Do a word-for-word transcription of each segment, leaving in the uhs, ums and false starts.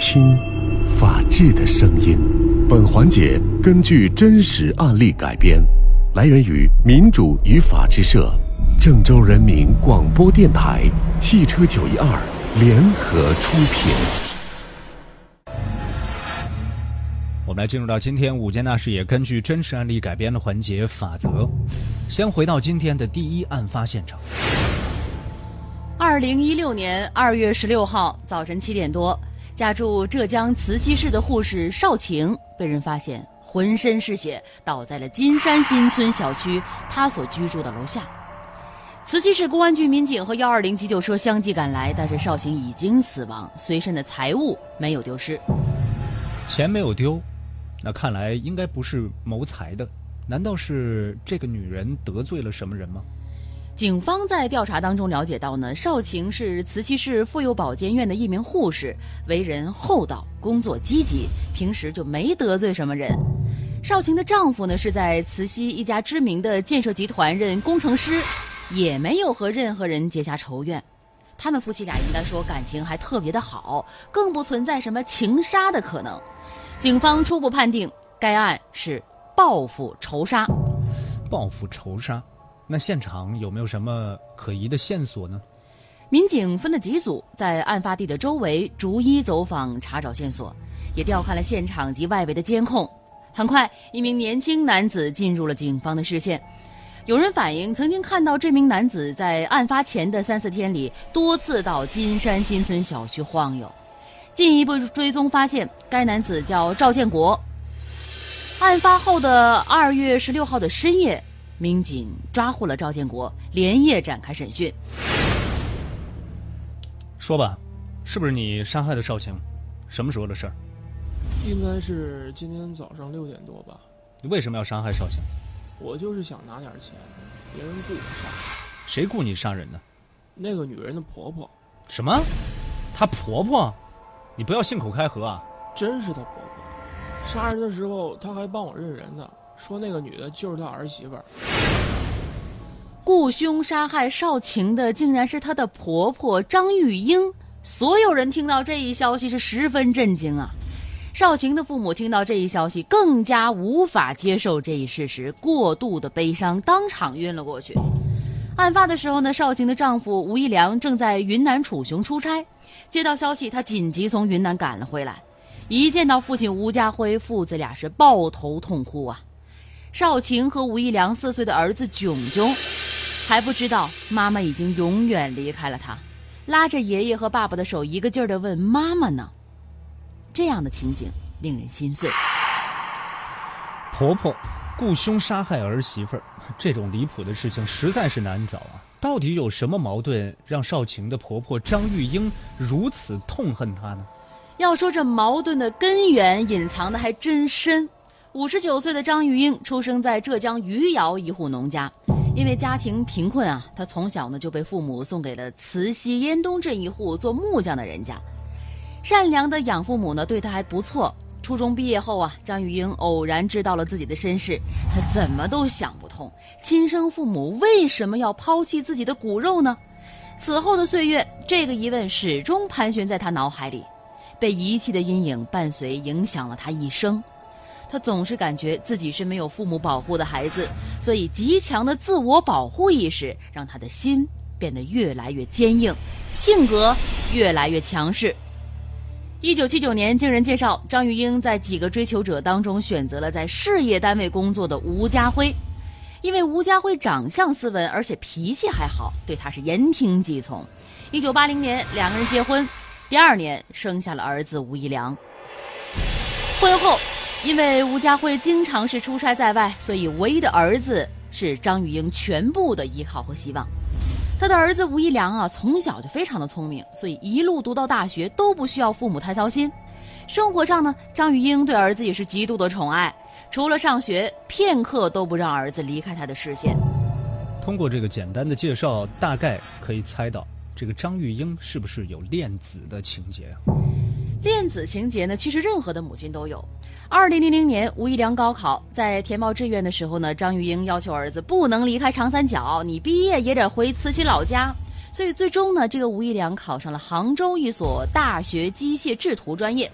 听法治的声音。本环节根据真实案例改编，来源于民主与法治社、郑州人民广播电台、汽车九一二联合出品。我们来进入到今天午间大视野根据真实案例改编的环节法则。先回到今天的第一案发现场。二零一六年二月十六号早晨七点多，家住浙江慈溪市的护士邵晴被人发现浑身是血，倒在了金山新村小区她所居住的楼下。慈溪市公安局民警和幺二零急救车相继赶来，但是邵晴已经死亡，随身的财物没有丢失。钱没有丢，那看来应该不是谋财的。难道是这个女人得罪了什么人吗？警方在调查当中了解到呢，邵晴是慈溪市妇幼保健院的一名护士，为人厚道，工作积极，平时就没得罪什么人。邵晴的丈夫呢是在慈溪一家知名的建设集团任工程师，也没有和任何人结下仇怨。他们夫妻俩应该说感情还特别的好，更不存在什么情杀的可能。警方初步判定该案是报复仇杀。报复仇杀。那现场有没有什么可疑的线索呢？民警分了几组，在案发地的周围逐一走访查找线索，也调看了现场及外围的监控。很快，一名年轻男子进入了警方的视线。有人反映，曾经看到这名男子在案发前的三四天里多次到金山新村小区晃悠。进一步追踪发现，该男子叫赵建国。案发后的二月十六号的深夜，民警抓获了赵建国，连夜展开审讯。说吧，是不是你杀害的邵晴？什么时候的事儿？应该是今天早上六点多吧。你为什么要杀害邵晴？我就是想拿点钱，别人雇我杀。谁雇你杀人呢？那个女人的婆婆。什么？她婆婆？你不要信口开河啊！真是她婆婆，杀人的时候她还帮我认人呢。说那个女的就是他儿媳妇儿。雇凶杀害邵晴的竟然是她的婆婆张玉英，所有人听到这一消息是十分震惊啊！邵晴的父母听到这一消息更加无法接受这一事实，过度的悲伤，当场晕了过去。案发的时候呢，邵晴的丈夫吴一良正在云南楚雄出差，接到消息，他紧急从云南赶了回来，一见到父亲吴家辉，父子俩是抱头痛哭啊！邵晴和吴一良四岁的儿子炯炯还不知道妈妈已经永远离开了他，拉着爷爷和爸爸的手一个劲儿地问妈妈呢。这样的情景令人心碎。婆婆雇凶杀害儿媳妇儿，这种离谱的事情实在是难找啊！到底有什么矛盾让邵晴的婆婆张玉英如此痛恨她呢？要说这矛盾的根源隐藏的还真深。五十九岁的张玉英出生在浙江余姚一户农家，因为家庭贫困啊，她从小呢就被父母送给了慈溪烟东镇一户做木匠的人家。善良的养父母呢对她还不错。初中毕业后啊，张玉英偶然知道了自己的身世，她怎么都想不通，亲生父母为什么要抛弃自己的骨肉呢？此后的岁月，这个疑问始终盘旋在她脑海里，被遗弃的阴影伴随影响了她一生。他总是感觉自己是没有父母保护的孩子，所以极强的自我保护意识让他的心变得越来越坚硬，性格越来越强势。一九七九年，经人介绍，张玉英在几个追求者当中选择了在事业单位工作的吴家辉，因为吴家辉长相斯文，而且脾气还好，对他是言听计从。一九八零年，两个人结婚，第二年生下了儿子吴一良。婚后，因为吴家辉经常是出差在外，所以唯一的儿子是张玉英全部的依靠和希望。他的儿子吴一良啊，从小就非常的聪明，所以一路读到大学都不需要父母太操心。生活上呢，张玉英对儿子也是极度的宠爱，除了上学，片刻都不让儿子离开他的视线。通过这个简单的介绍，大概可以猜到这个张玉英是不是有恋子的情节啊？恋子情节呢，其实任何的母亲都有。二零零零年，吴一良高考，在填报志愿的时候呢，张玉英要求儿子不能离开长三角，你毕业也得回慈溪老家。所以最终呢，这个吴一良考上了杭州一所大学机械制图专业。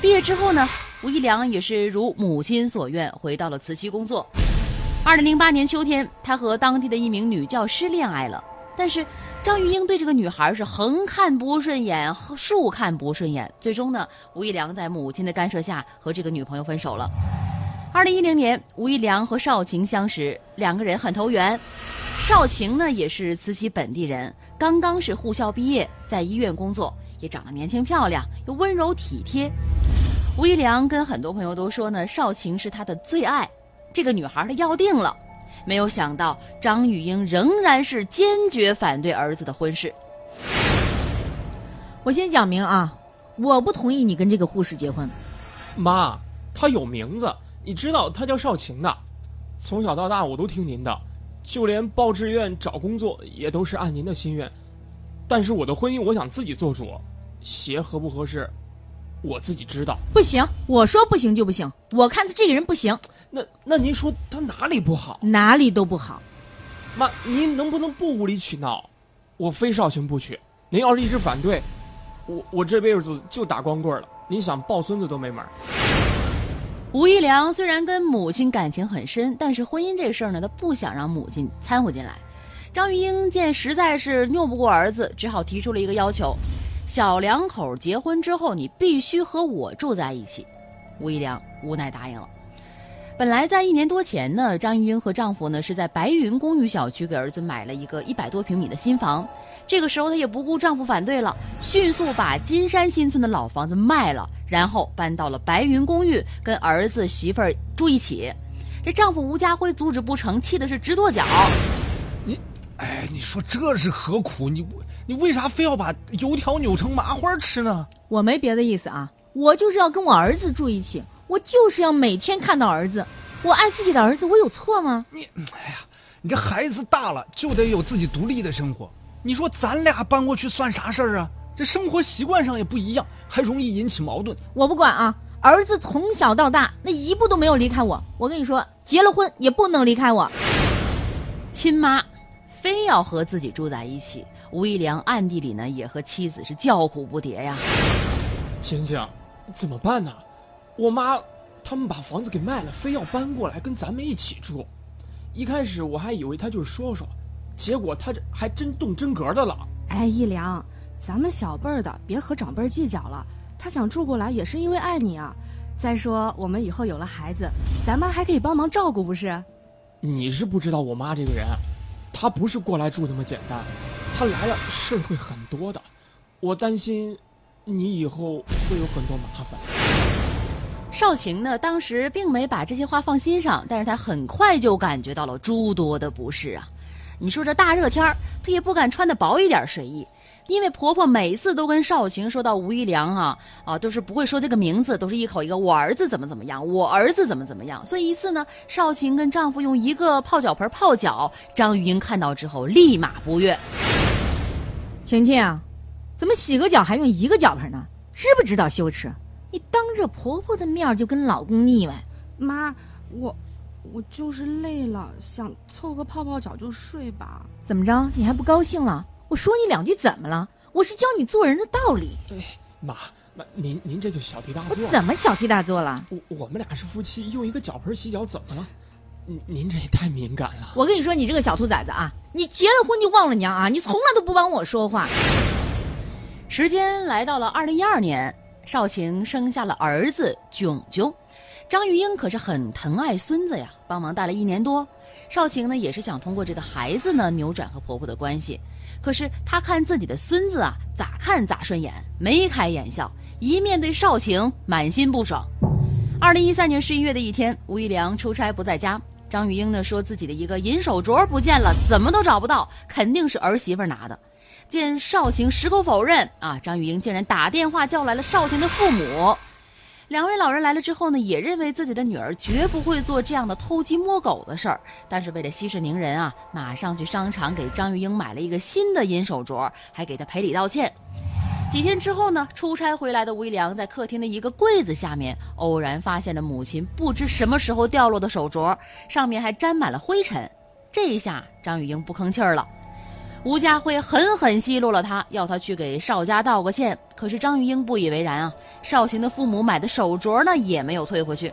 毕业之后呢，吴一良也是如母亲所愿，回到了慈溪工作。二零零八年秋天，他和当地的一名女教师恋爱了，但是张玉英对这个女孩是横看不顺眼，竖看不顺眼。最终呢，吴一良在母亲的干涉下和这个女朋友分手了。二零一零年，吴一良和邵晴相识，两个人很投缘。邵晴呢也是慈溪本地人，刚刚是护校毕业，在医院工作，也长得年轻漂亮，又温柔体贴。吴一良跟很多朋友都说呢，邵晴是他的最爱，这个女孩他要定了。没有想到，张玉英仍然是坚决反对儿子的婚事。我先讲明啊，我不同意你跟这个护士结婚。妈，她有名字，你知道她叫邵晴的。从小到大我都听您的，就连报志愿、找工作也都是按您的心愿。但是我的婚姻，我想自己做主，鞋合不合适，我自己知道。不行，我说不行就不行，我看他这个人不行。那那您说他哪里不好？哪里都不好。妈，您能不能不无理取闹？我非少卿不娶。您要是一直反对，我我这辈子就打光棍了。您想抱孙子都没门。吴一良虽然跟母亲感情很深，但是婚姻这事儿呢，他不想让母亲掺和进来。张玉英见实在是拗不过儿子，只好提出了一个要求。小两口结婚之后，你必须和我住在一起。吴一良无奈答应了。本来在一年多前呢，张玉英和丈夫呢是在白云公寓小区给儿子买了一个一百多平米的新房。这个时候她也不顾丈夫反对了，迅速把金山新村的老房子卖了，然后搬到了白云公寓，跟儿子媳妇儿住一起。这丈夫吴家辉阻止不成，气的是直跺脚。你，哎，你说这是何苦？你不。你为啥非要把油条扭成麻花吃呢？我没别的意思啊，我就是要跟我儿子住一起，我就是要每天看到儿子，我爱自己的儿子，我有错吗？你，哎呀，你这孩子大了就得有自己独立的生活。你说咱俩搬过去算啥事儿啊？这生活习惯上也不一样，还容易引起矛盾。我不管啊，儿子从小到大那一步都没有离开我。我跟你说，结了婚也不能离开我。亲妈非要和自己住在一起，吴一良暗地里呢也和妻子是叫苦不迭呀。晴晴，怎么办呢？我妈他们把房子给卖了，非要搬过来跟咱们一起住。一开始我还以为她就是说说，结果她这还真动真格的了。哎，一良，咱们小辈儿的别和长辈计较了，她想住过来也是因为爱你啊。再说我们以后有了孩子，咱妈还可以帮忙照顾，不是？你是不知道我妈这个人，他不是过来住那么简单，他来了事会很多的，我担心你以后会有很多麻烦。邵晴呢，当时并没把这些话放心上，但是他很快就感觉到了诸多的不适啊。你说这大热天儿，他也不敢穿的薄一点睡衣，因为婆婆每次都跟邵晴说到吴一良啊啊，都是不会说这个名字，都是一口一个我儿子怎么怎么样，我儿子怎么怎么样。所以一次呢，邵晴跟丈夫用一个泡脚盆泡脚，张玉英看到之后立马不悦。晴晴啊，怎么洗个脚还用一个脚盆呢？知不知道羞耻？你当着婆婆的面就跟老公腻歪。妈，我我就是累了，想凑合泡泡脚就睡吧。怎么着，你还不高兴了？我说你两句怎么了？我是教你做人的道理。对，妈，妈您您这就小题大做了。我怎么小题大做了？我我们俩是夫妻，用一个脚盆洗脚怎么了？您您这也太敏感了。我跟你说，你这个小兔崽子啊，你结了婚就忘了娘啊，你从来都不帮我说话。时间来到了二零一二年，邵晴生下了儿子炯炯，张玉英可是很疼爱孙子呀，帮忙带了一年多。邵晴呢也是想通过这个孩子呢扭转和婆婆的关系，可是她看自己的孙子啊，咋看咋顺眼，眉开眼笑，一面对邵晴满心不爽。二零一三年十一月的一天，吴一良出差不在家，张玉英呢说自己的一个银手镯不见了，怎么都找不到，肯定是儿媳妇拿的。见邵晴矢口否认啊，张玉英竟然打电话叫来了邵晴的父母。两位老人来了之后呢，也认为自己的女儿绝不会做这样的偷鸡摸狗的事儿，但是为了息事宁人啊，马上去商场给张玉英买了一个新的银手镯，还给她赔礼道歉。几天之后呢，出差回来的吴一良在客厅的一个柜子下面偶然发现了母亲不知什么时候掉落的手镯，上面还沾满了灰尘。这一下张玉英不吭气儿了。吴家辉狠狠奚落了他，要他去给邵家道个歉。可是张玉英不以为然啊，邵行的父母买的手镯呢也没有退回去。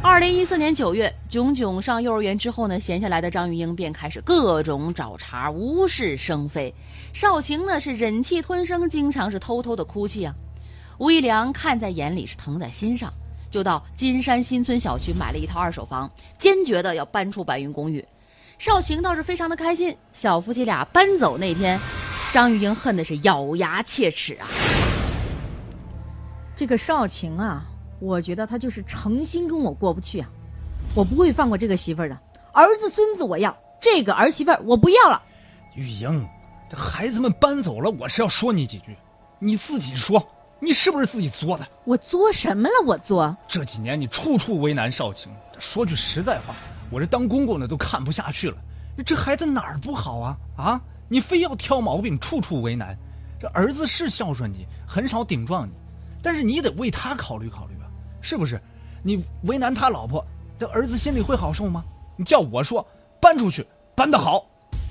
二零一四年九月，炯炯上幼儿园之后呢，闲下来的张玉英便开始各种找茬，无事生非。邵行呢是忍气吞声，经常是偷偷的哭泣啊。吴一良看在眼里，是疼在心上，就到金山新村小区买了一套二手房，坚决的要搬出白云公寓。邵行倒是非常的开心。小夫妻俩搬走那天，张玉英恨的是咬牙切齿啊。这个邵行啊，我觉得他就是诚心跟我过不去啊，我不会放过这个媳妇儿的，儿子孙子我要，这个儿媳妇儿我不要了。玉莹，这孩子们搬走了，我是要说你几句，你自己说，你是不是自己作的？我作什么了？我作这几年你处处为难少情，说句实在话，我这当公公的都看不下去了，这孩子哪儿不好啊？啊，你非要挑毛病，处处为难。这儿子是孝顺你，很少顶撞你，但是你也得为他考虑考虑吧，是不是？你为难他老婆，这儿子心里会好受吗？你叫我说搬出去，搬得好。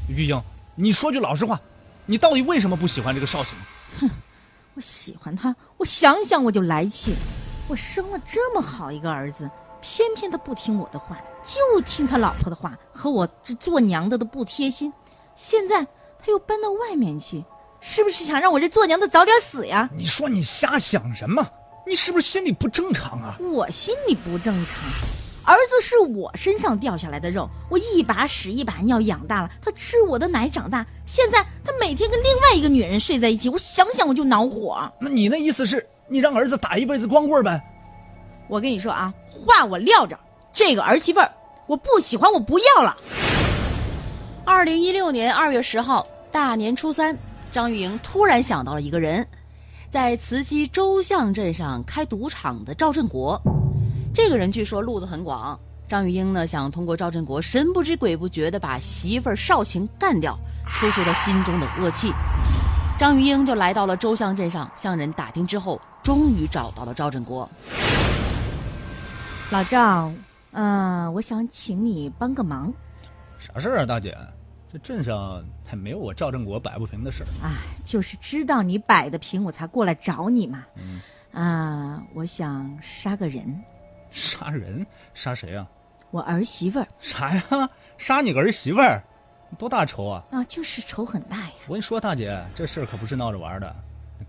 玉英，你说句老实话，你到底为什么不喜欢这个少情？哼，我喜欢他，我想想我就来气。我生了这么好一个儿子，偏偏他不听我的话，就听他老婆的话，和我这做娘的都不贴心。现在他又搬到外面去，是不是想让我这做娘的早点死呀？你说你瞎想什么？你是不是心里不正常啊？我心里不正常，儿子是我身上掉下来的肉，我一把屎一把尿养大了他，吃我的奶长大，现在他每天跟另外一个女人睡在一起，我想想我就恼火。那你那意思是你让儿子打一辈子光棍呗？我跟你说啊，话我撂着，这个儿媳妇儿我不喜欢，我不要了。二零一六年二月十号大年初三，张玉莹突然想到了一个人，在慈溪周巷镇上开赌场的赵振国。这个人据说路子很广，张玉英呢想通过赵振国神不知鬼不觉地把媳妇儿邵晴干掉，出出了心中的恶气。张玉英就来到了周巷镇上，向人打听之后，终于找到了赵振国。老赵，嗯、呃，我想请你帮个忙。啥事儿啊，大姐？这镇上还没有我赵振国摆不平的事儿。哎，就是知道你摆得平，我才过来找你嘛。嗯。啊、呃，我想杀个人。杀人？杀谁啊？我儿媳妇儿。啥呀？杀你个儿媳妇儿？多大仇啊？啊，就是仇很大呀。我跟你说，大姐，这事儿可不是闹着玩的，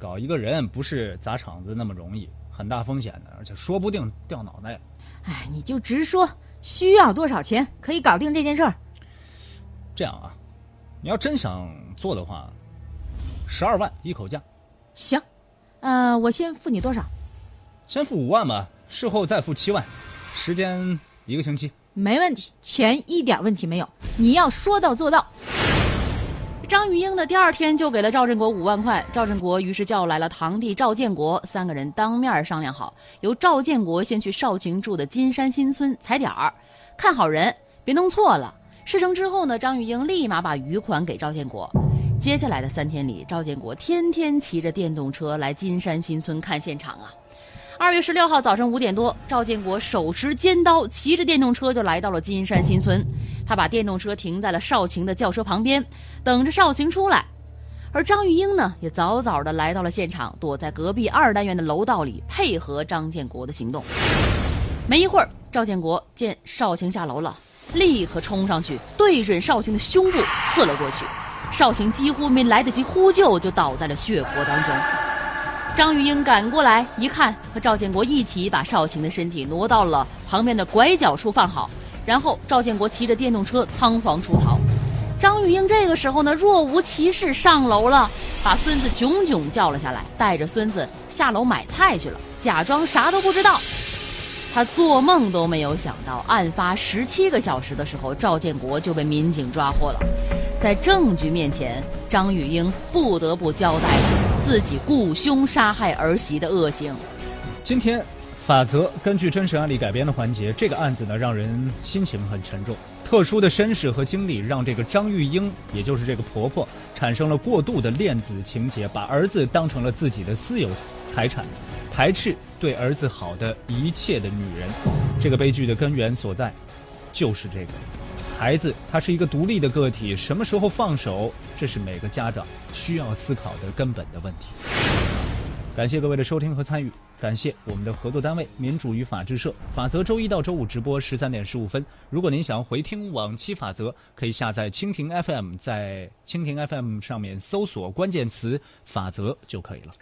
搞一个人不是砸场子那么容易，很大风险的，而且说不定掉脑袋。哎，你就直说，需要多少钱可以搞定这件事儿？这样啊，你要真想做的话，十二万一口价。行，呃，我先付你多少？先付五万吧，事后再付七万，时间一个星期。没问题，钱一点问题没有，你要说到做到。张玉英的第二天就给了赵振国五万块，赵振国于是叫来了堂弟赵建国，三个人当面商量好，由赵建国先去邵晴住的金山新村踩点儿，看好人，别弄错了。事成之后呢，张玉英立马把余款给赵建国。接下来的三天里，赵建国天天骑着电动车来金山新村看现场啊。二月十六号早晨五点多，赵建国手持尖刀，骑着电动车就来到了金山新村。他把电动车停在了邵晴的轿车旁边，等着邵晴出来。而张玉英呢，也早早的来到了现场，躲在隔壁二单元的楼道里，配合张建国的行动。没一会儿，赵建国见邵晴下楼了，立刻冲上去，对准邵晴的胸部刺了过去。邵晴几乎没来得及呼救，就倒在了血泊当中。张玉英赶过来一看，和赵建国一起把邵晴的身体挪到了旁边的拐角处放好，然后赵建国骑着电动车仓皇出逃。张玉英这个时候呢，若无其事上楼了，把孙子炯炯叫了下来，带着孙子下楼买菜去了，假装啥都不知道。他做梦都没有想到，案发十七个小时的时候，赵建国就被民警抓获了。在证据面前，张玉英不得不交代自己雇凶杀害儿媳的恶行。今天法则根据真实案例改编的环节，这个案子呢让人心情很沉重，特殊的身世和经历让这个张玉英，也就是这个婆婆，产生了过度的恋子情节，把儿子当成了自己的私有财产，排斥对儿子好的一切的女人。这个悲剧的根源所在就是这个孩子他是一个独立的个体，什么时候放手，这是每个家长需要思考的根本的问题。感谢各位的收听和参与，感谢我们的合作单位民主与法制社。法则周一到周五直播十三点十五分。如果您想要回听往期法则，可以下载蜻蜓 F M， 在蜻蜓 F M 上面搜索关键词法则就可以了。